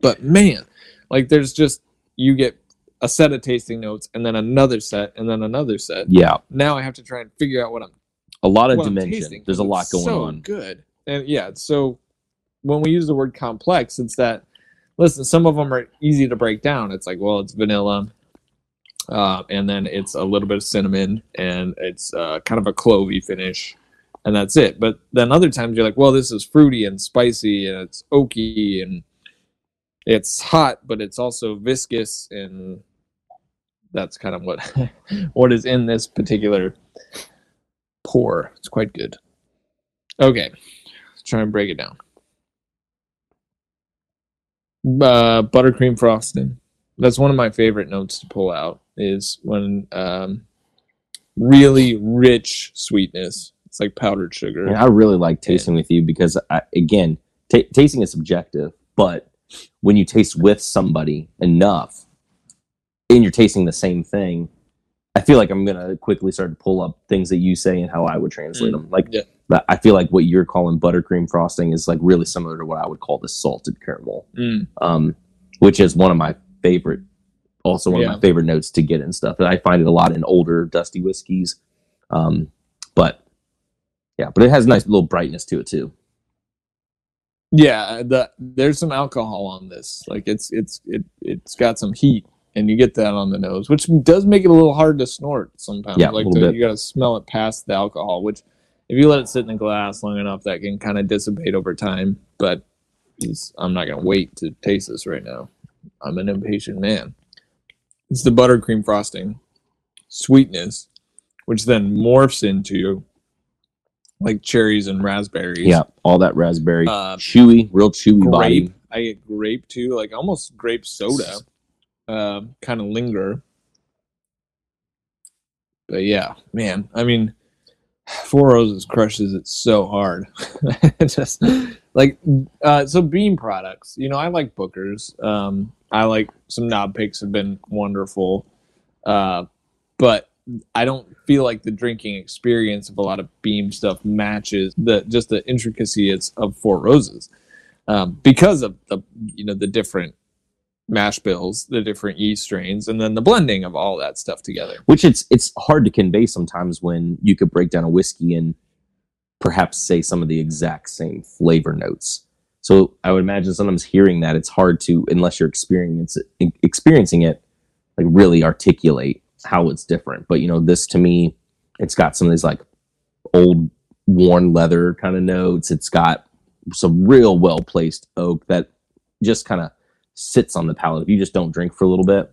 But man, like, there's just, you get a set of tasting notes and then another set and then another set. Yeah. Now I have to try and figure out what I'm. A lot of dimension. There's a lot going on. So good. And yeah, so when we use the word complex, it's that, listen, some of them are easy to break down. It's like, well, it's vanilla, and then it's a little bit of cinnamon, and it's kind of a clovey finish, and that's it. But then other times you're like, well, this is fruity and spicy, and it's oaky, and it's hot, but it's also viscous, and that's kind of what what is in this particular pour. It's quite good. Okay, let's try and break it down. Buttercream frosting. That's one of my favorite notes to pull out, is when really rich sweetness. It's like powdered sugar. And I really like tasting with you because, tasting is subjective, but when you taste with somebody enough and you're tasting the same thing, I feel like I'm going to quickly start to pull up things that you say and how I would translate them. Like, I feel like what you're calling buttercream frosting is like really similar to what I would call the salted caramel, which is one of my favorite, of my favorite notes to get and stuff. And I find it a lot in older dusty whiskeys. But it has a nice little brightness to it too. Yeah. There's some alcohol on this. Like it's got some heat. And you get that on the nose, which does make it a little hard to snort sometimes. Yeah, like you got to smell it past the alcohol, which if you let it sit in the glass long enough, that can kind of dissipate over time. But I'm not going to wait to taste this right now. I'm an impatient man. It's the buttercream frosting sweetness, which then morphs into like cherries and raspberries. Yeah, all that raspberry. Real chewy grape. Body. I get grape too, like almost grape soda. Kind of linger, but yeah, man. I mean, Four Roses crushes it so hard. Just like so, Beam products. You know, I like Booker's. I like some Knob Picks have been wonderful, but I don't feel like the drinking experience of a lot of Beam stuff matches the intricacy of Four Roses because of the different mash bills, the different yeast strains, and then the blending of all that stuff together, which it's hard to convey sometimes when you could break down a whiskey and perhaps say some of the exact same flavor notes. So I would imagine sometimes hearing that, it's hard to, unless you're experiencing it, like really articulate how it's different. But this, to me, it's got some of these like old worn leather kind of notes. It's got some real well placed oak that just kind of sits on the palate if you just don't drink for a little bit.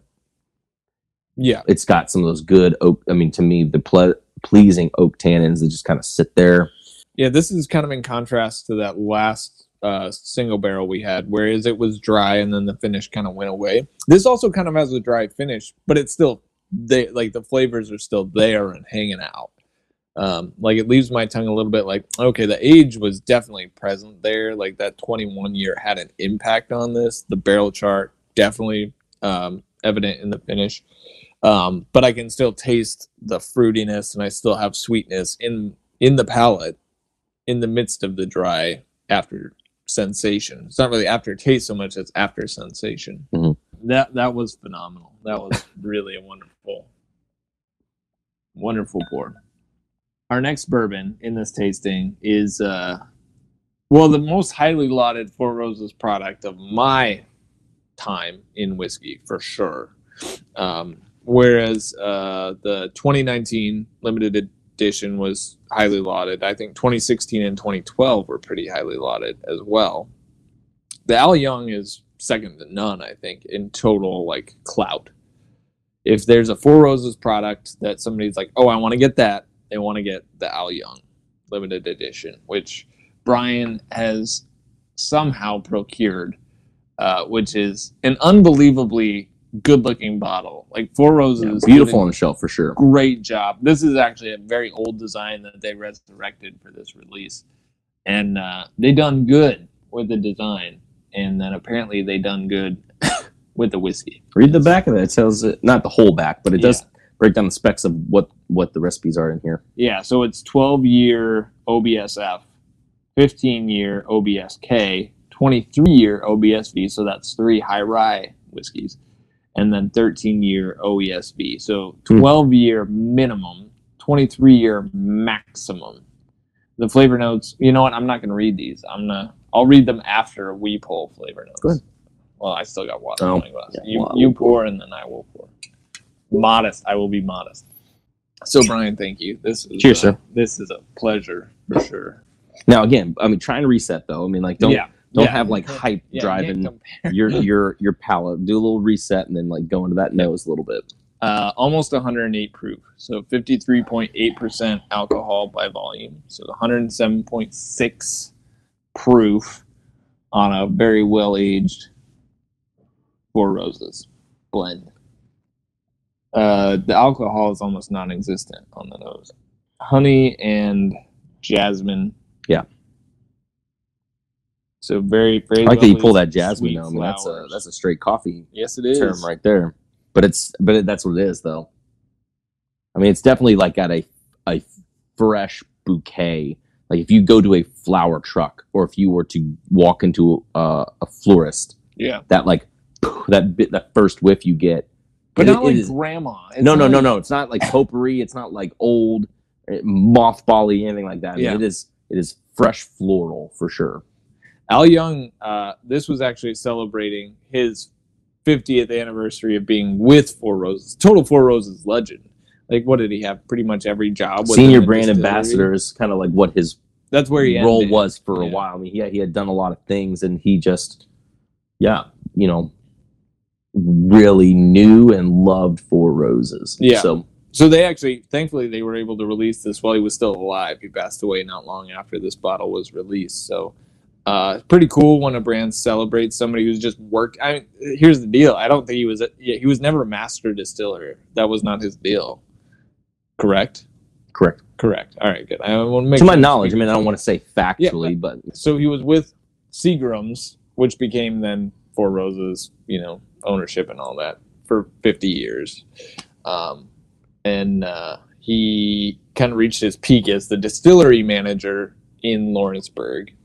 Yeah, it's got some of those good oak, to me, the pleasing oak tannins that just kind of sit there. Yeah, this is kind of in contrast to that last single barrel we had, whereas it was dry and then the finish kind of went away. This also kind of has a dry finish, but it's still the flavors are still there and hanging out. It leaves my tongue a little bit like, okay, the age was definitely present there. Like that 21 year had an impact on this. The barrel chart definitely evident in the finish. But I can still taste the fruitiness, and I still have sweetness in the palate in the midst of the dry after sensation. It's not really aftertaste so much as after sensation. Mm-hmm. That was phenomenal. That was really a wonderful pour. Our next bourbon in this tasting is, the most highly lauded Four Roses product of my time in whiskey, for sure. Whereas the 2019 limited edition was highly lauded. I think 2016 and 2012 were pretty highly lauded as well. The Al Young is second to none, I think, in total like clout. If there's a Four Roses product that somebody's like, oh, I want to get that, they want to get the Al Young limited edition, which Brian has somehow procured, which is an unbelievably good-looking bottle. Like Four Roses, beautiful on the shelf for sure. Great job. This is actually a very old design that they resurrected for this release, and they done good with the design, and then apparently they done good with the whiskey. Read the back of that. It tells it, not the whole back, but it does. Break down the specs of what the recipes are in here. Yeah, so it's 12-year OBSF, 15-year OBSK, 23-year OBSV, so that's 3 high rye whiskeys, and then 13-year OESB. So 12-year minimum, 23-year maximum. The flavor notes, you know what? I'm not going to read these. I'll read them after we pull flavor notes. Good. Well, I still got water in my glass. Yeah, you pour, and then I will pour. Modest. I will be modest. So, Brian, thank you. Cheers, sir. This is a pleasure for sure. Now, again, I mean, trying to reset though. I mean, like, don't have like hype driving your palate. Do a little reset and then like go into that nose a little bit. Almost 108 proof, so 53.8% alcohol by volume, so 107.6 proof on a very well aged Four Roses blend. The alcohol is almost non-existent on the nose. Honey and jasmine. Yeah. So very. I like that you pull that jasmine though. I mean, that's a straight coffee. Yes, it is. Term right there. But that's what it is though. I mean, it's definitely like got a fresh bouquet. Like if you go to a flower truck, or if you were to walk into a florist, that like that first whiff you get. But not like grandma. No. It's not like potpourri. It's not like old mothball-y, anything like that. I mean, it is fresh floral for sure. Al Young, this was actually celebrating his 50th anniversary of being with Four Roses. Total Four Roses legend. Like, what did he have? Pretty much every job. Senior brand ambassador is kind of like what his role was for a while. I mean, he had done a lot of things, and he just, really knew and loved Four Roses. Yeah. So they actually, thankfully, they were able to release this while he was still alive. He passed away not long after this bottle was released. So, pretty cool when a brand celebrates somebody who's just worked. I mean, here's the deal. I don't think he was never a master distiller. That was not his deal. Correct. All right, good. I want to make to my knowledge. I mean, I don't want to say factually, but so he was with Seagram's, which became then Four Roses, ownership and all that for 50 years. And he kind of reached his peak as the distillery manager in Lawrenceburg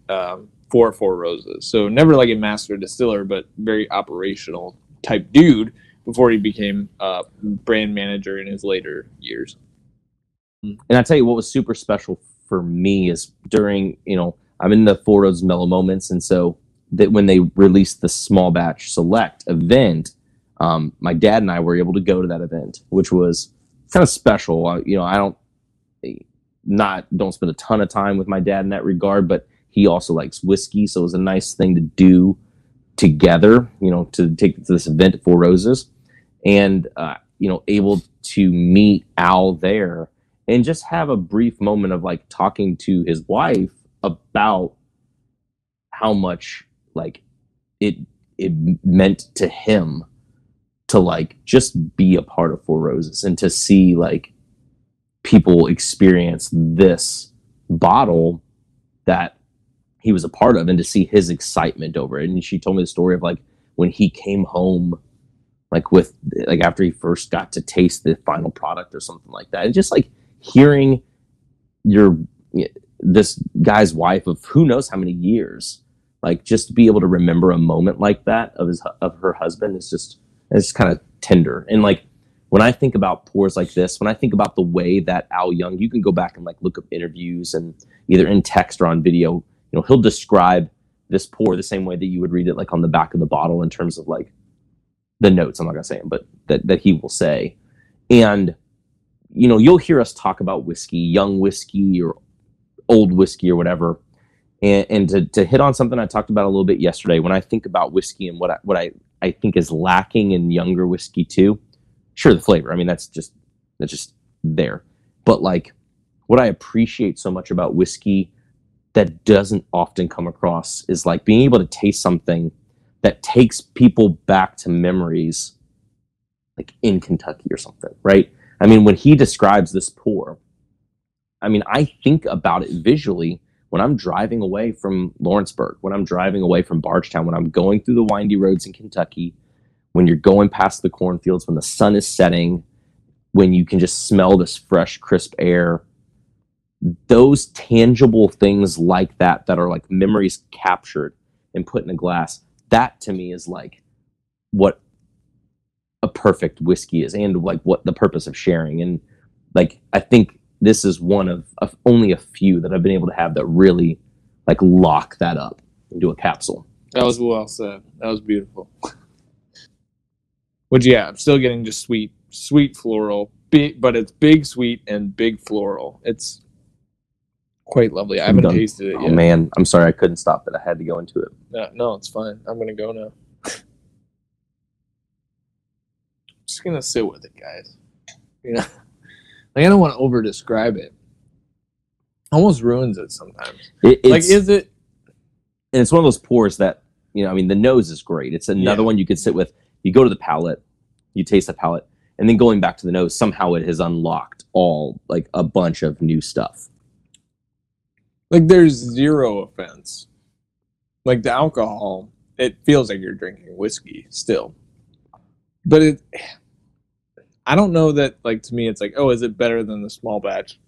for Four Roses. So never like a master distiller, but very operational type dude before he became brand manager in his later years. And I tell you what was super special for me is during, I'm in the Four Roses mellow moments. And so that when they released the small batch select event, my dad and I were able to go to that event, which was kind of special. I don't spend a ton of time with my dad in that regard, but he also likes whiskey, so it was a nice thing to do together. To take to this event at Four Roses, and able to meet Al there and just have a brief moment of like talking to his wife about how much. Like it meant to him to like just be a part of Four Roses and to see like people experience this bottle that he was a part of and to see his excitement over it. And she told me the story of like when he came home, like with like after he first got to taste the final product or something like that. And just like hearing this guy's wife of who knows how many years. Like just to be able to remember a moment like that of her husband is just it's kind of tender. And like when I think about pours like this, when I think about the way that Al Young, you can go back and like look up interviews and either in text or on video, he'll describe this pour the same way that you would read it like on the back of the bottle in terms of like the notes. I'm not gonna say them, but that he will say. And you'll hear us talk about whiskey, young whiskey or old whiskey or whatever. And to hit on something I talked about a little bit yesterday, when I think about whiskey and what I think is lacking in younger whiskey too, sure, the flavor. I mean, that's just there. But like what I appreciate so much about whiskey that doesn't often come across is like being able to taste something that takes people back to memories like in Kentucky or something, right? I mean, when he describes this pour, I mean, I think about it visually. When I'm driving away from Lawrenceburg, when I'm driving away from Bardstown, when I'm going through the windy roads in Kentucky, when you're going past the cornfields, when the sun is setting, when you can just smell this fresh, crisp air, those tangible things like that are like memories captured and put in a glass, that to me is like what a perfect whiskey is, and like what the purpose of sharing. And like, I think this is one of only a few that I've been able to have that really like lock that up into a capsule. That was well said. That was beautiful. Which, yeah, I'm still getting just sweet floral, but it's big sweet and big floral. It's quite lovely. I haven't tasted it yet. Oh, man. I'm sorry I couldn't stop it. I had to go into it. No, it's fine. I'm going to go now. I'm just going to sit with it, guys. You know? Like, I don't want to over-describe it. Almost ruins it sometimes. And it's one of those pours that, you know, I mean, the nose is great. It's another one you could sit with. You go to the palate, you taste the palate, and then going back to the nose, somehow it has unlocked all, like, a bunch of new stuff. Like, there's zero offense. Like, the alcohol, it feels like you're drinking whiskey still. But I don't know that, like, to me, it's like, oh, is it better than the small batch?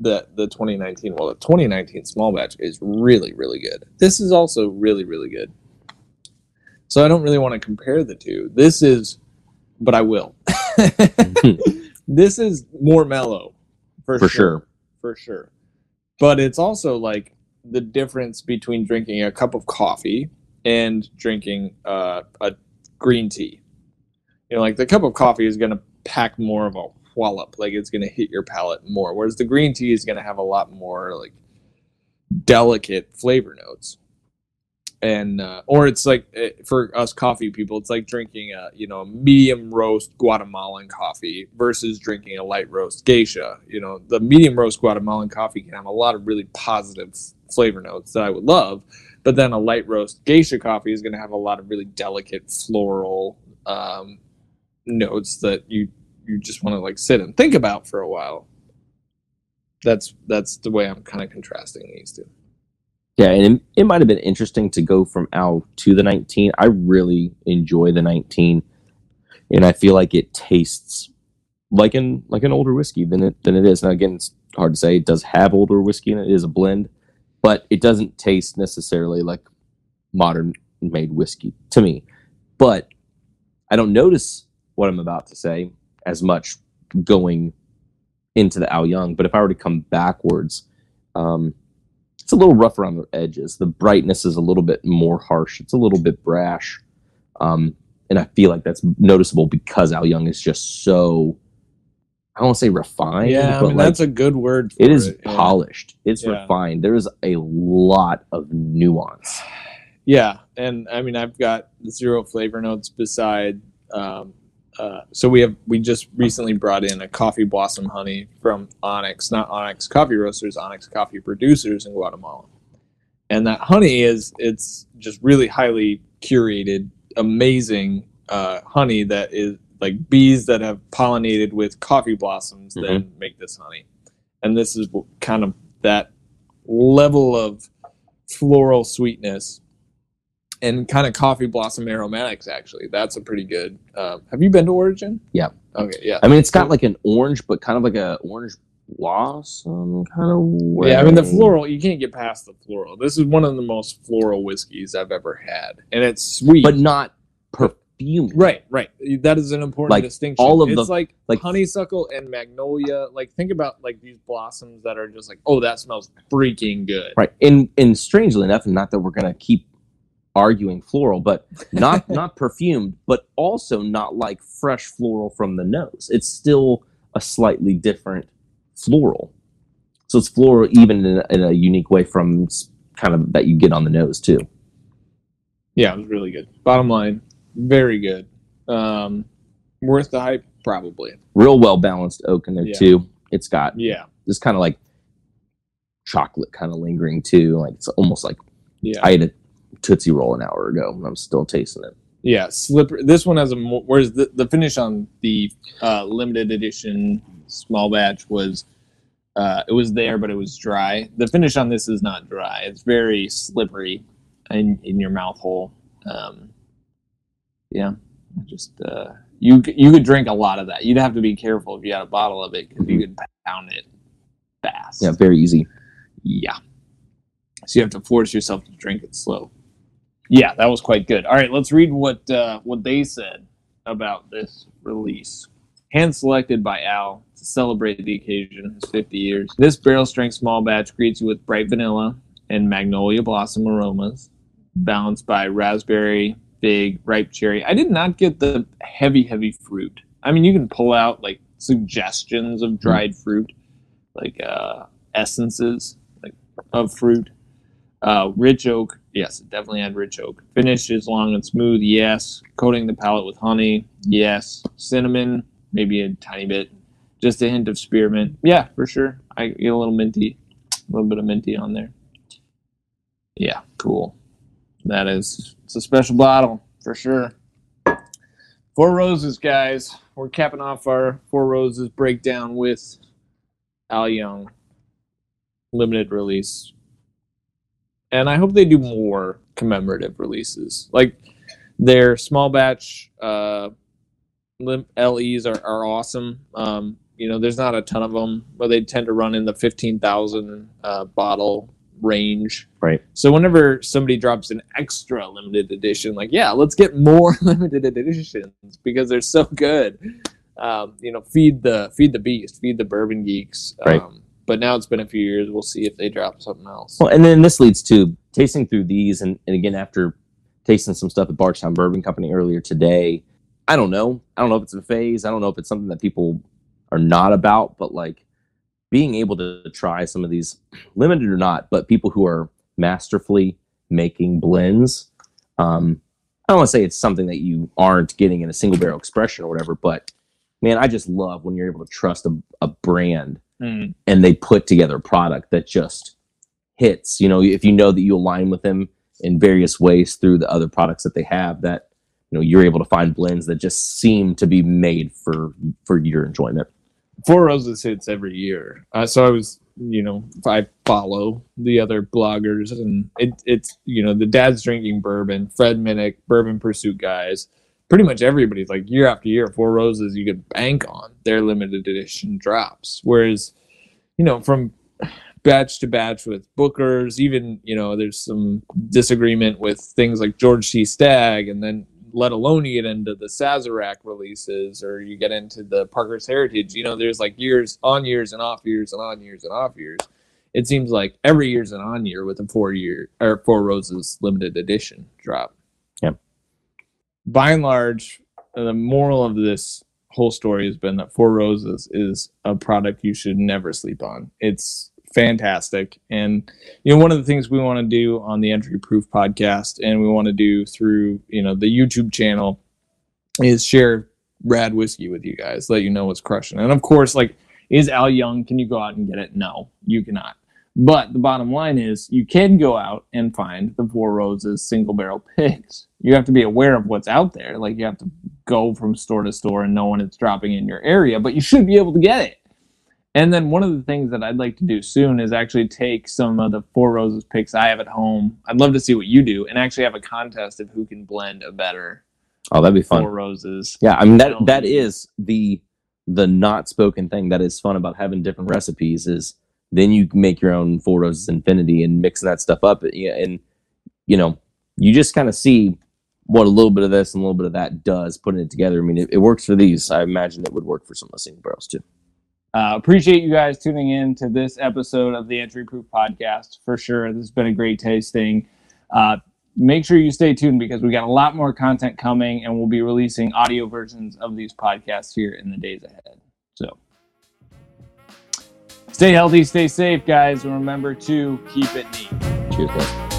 The 2019, well, the 2019 small batch is really, really good. This is also really, really good. So I don't really want to compare the two. This is, but I will. This is more mellow. For sure. For sure. But it's also like the difference between drinking a cup of coffee and drinking a green tea. You know, like the cup of coffee is going to pack more of a wallop. Like it's going to hit your palate more. Whereas the green tea is going to have a lot more like delicate flavor notes. And or it's like for us coffee people, it's like drinking a medium roast Guatemalan coffee versus drinking a light roast geisha. You know, the medium roast Guatemalan coffee can have a lot of really positive flavor notes that I would love, but then a light roast geisha coffee is going to have a lot of really delicate floral notes that you just want to like sit and think about for a while. That's the way I'm kind of contrasting these two. Yeah, and it might have been interesting to go from Al to the 19. I really enjoy the 19, and I feel like it tastes like an older whiskey than it is. Now, again, it's hard to say. It does have older whiskey, and it is a blend, but it doesn't taste necessarily like modern-made whiskey to me. But I don't notice what I'm about to say as much going into the Al Young. But if I were to come backwards... it's a little rough around the edges. The brightness is a little bit more harsh. It's a little bit brash. And I feel like that's noticeable because Al Young is just so, I don't want to say refined. Yeah, but I mean, like, that's a good word for it. It is polished. Yeah. It's refined. There is a lot of nuance. Yeah, and I mean, I've got zero flavor notes beside. So we just recently brought in a coffee blossom honey from Onyx, not Onyx Coffee Roasters, Onyx Coffee Producers in Guatemala. And that honey it's just really highly curated, amazing honey that is like bees that have pollinated with coffee blossoms that make this honey. And this is kind of that level of floral sweetness. And kind of coffee blossom aromatics, actually. That's a pretty good... have you been to Origin? Yeah. Okay, yeah. I mean, it's got like an orange, but kind of like a orange blossom kind of way. Yeah, I mean, the floral, you can't get past the floral. This is one of the most floral whiskeys I've ever had. And it's sweet. But not perfumed. Right. That is an important distinction. It's like honeysuckle and magnolia. Like, think about like these blossoms that are just like, oh, that smells freaking good. Right. And strangely enough, not that we're going to keep arguing floral, but not perfumed, but also not like fresh floral from the nose. It's still a slightly different floral. So it's floral even in a unique way from kind of that you get on the nose too. Yeah, it was really good. Bottom line, very good. Worth the hype, probably. Real well balanced oak in there too. It's got this kind of like chocolate kind of lingering too. Like it's almost like I had a Tootsie Roll an hour ago, and I'm still tasting it. Yeah, slippery. This one has whereas the finish on the limited edition small batch was, it was there, but it was dry. The finish on this is not dry. It's very slippery in your mouth hole. You could drink a lot of that. You'd have to be careful if you had a bottle of it, because you could pound it fast. Yeah, very easy. Yeah. So you have to force yourself to drink it slow. Yeah, that was quite good. All right, let's read what they said. about this release. Hand-selected by Al to celebrate the occasion, his 50 years, this barrel-strength small batch greets you with bright vanilla and magnolia blossom aromas, balanced by raspberry, fig, ripe cherry. I did not get the heavy, heavy fruit. I mean, you can pull out, like, suggestions of dried fruit, like essences of fruit. Rich oak, yes, it definitely had rich oak. Finish is long and smooth, yes. Coating the palate with honey, yes. Cinnamon, maybe a tiny bit. Just a hint of spearmint. Yeah, for sure. I get a little minty, a little bit of minty on there. Yeah, cool. That is, it's a special bottle, for sure. Four Roses, guys. We're capping off our Four Roses breakdown with Al Young. Limited release. And I hope they do more commemorative releases. Like, their small batch LEs are awesome. You know, there's not a ton of them, but they tend to run in the 15,000 bottle range. Right. So whenever somebody drops an extra limited edition, like, yeah, let's get more limited editions because they're so good. You know, feed the beast, feed the bourbon geeks. Right. But now it's been a few years. We'll see if they drop something else. Well, and then this leads to tasting through these. And again, after tasting some stuff at Bardstown Bourbon Company earlier today, I don't know. I don't know if it's a phase. I don't know if it's something that people are not about. But, like, being able to try some of these, limited or not, but people who are masterfully making blends. I don't want to say it's something that you aren't getting in a single barrel expression or whatever. But, man, I just love when you're able to trust a brand. Mm. And they put together a product that just hits. You know, if you know that you align with them in various ways through the other products that they have, that, you know, you're able to find blends that just seem to be made for your enjoyment. Four Roses hits every year. So I was, you know, I follow the other bloggers, and it's, you know, the Dad's Drinking Bourbon, Fred Minnick, Bourbon Pursuit guys. Pretty much everybody's like, year after year, Four Roses, you could bank on their limited edition drops. Whereas, you know, from batch to batch with Booker's, even, you know, there's some disagreement with things like George C. Stagg, and then let alone you get into the Sazerac releases, or you get into the Parker's Heritage. You know, there's like years on years and off years and on years and off years. It seems like every year's an on year with a 4 year or Four Roses limited edition drop. By and large, the moral of this whole story has been that Four Roses is a product you should never sleep on. It's fantastic. And, you know, one of the things we want to do on the Entry Proof podcast, and we want to do through, you know, the YouTube channel, is share rad whiskey with you guys, let you know what's crushing. And, of course, like, is Al Young, can you go out and get it? No, you cannot. But the bottom line is you can go out and find the Four Roses single barrel picks. You have to be aware of what's out there. Like, you have to go from store to store and know when it's dropping in your area, but you should be able to get it. And then one of the things that I'd like to do soon is actually take some of the Four Roses picks I have at home. I'd love to see what you do and actually have a contest of who can blend a better. Oh, that'd be fun. Four Roses. Yeah, I mean, that is the not spoken thing that is fun about having different recipes is then you make your own Four Roses Infinity and mixing that stuff up. And, you know, you just kind of see what a little bit of this and a little bit of that does, putting it together. I mean, it works for these. I imagine it would work for some of the single barrels, too. Appreciate you guys tuning in to this episode of the Entry Proof Podcast, for sure. This has been a great tasting. Make sure you stay tuned because we got a lot more content coming, and we'll be releasing audio versions of these podcasts here in the days ahead. So, stay healthy, stay safe, guys, and remember to keep it neat. Cheers, guys.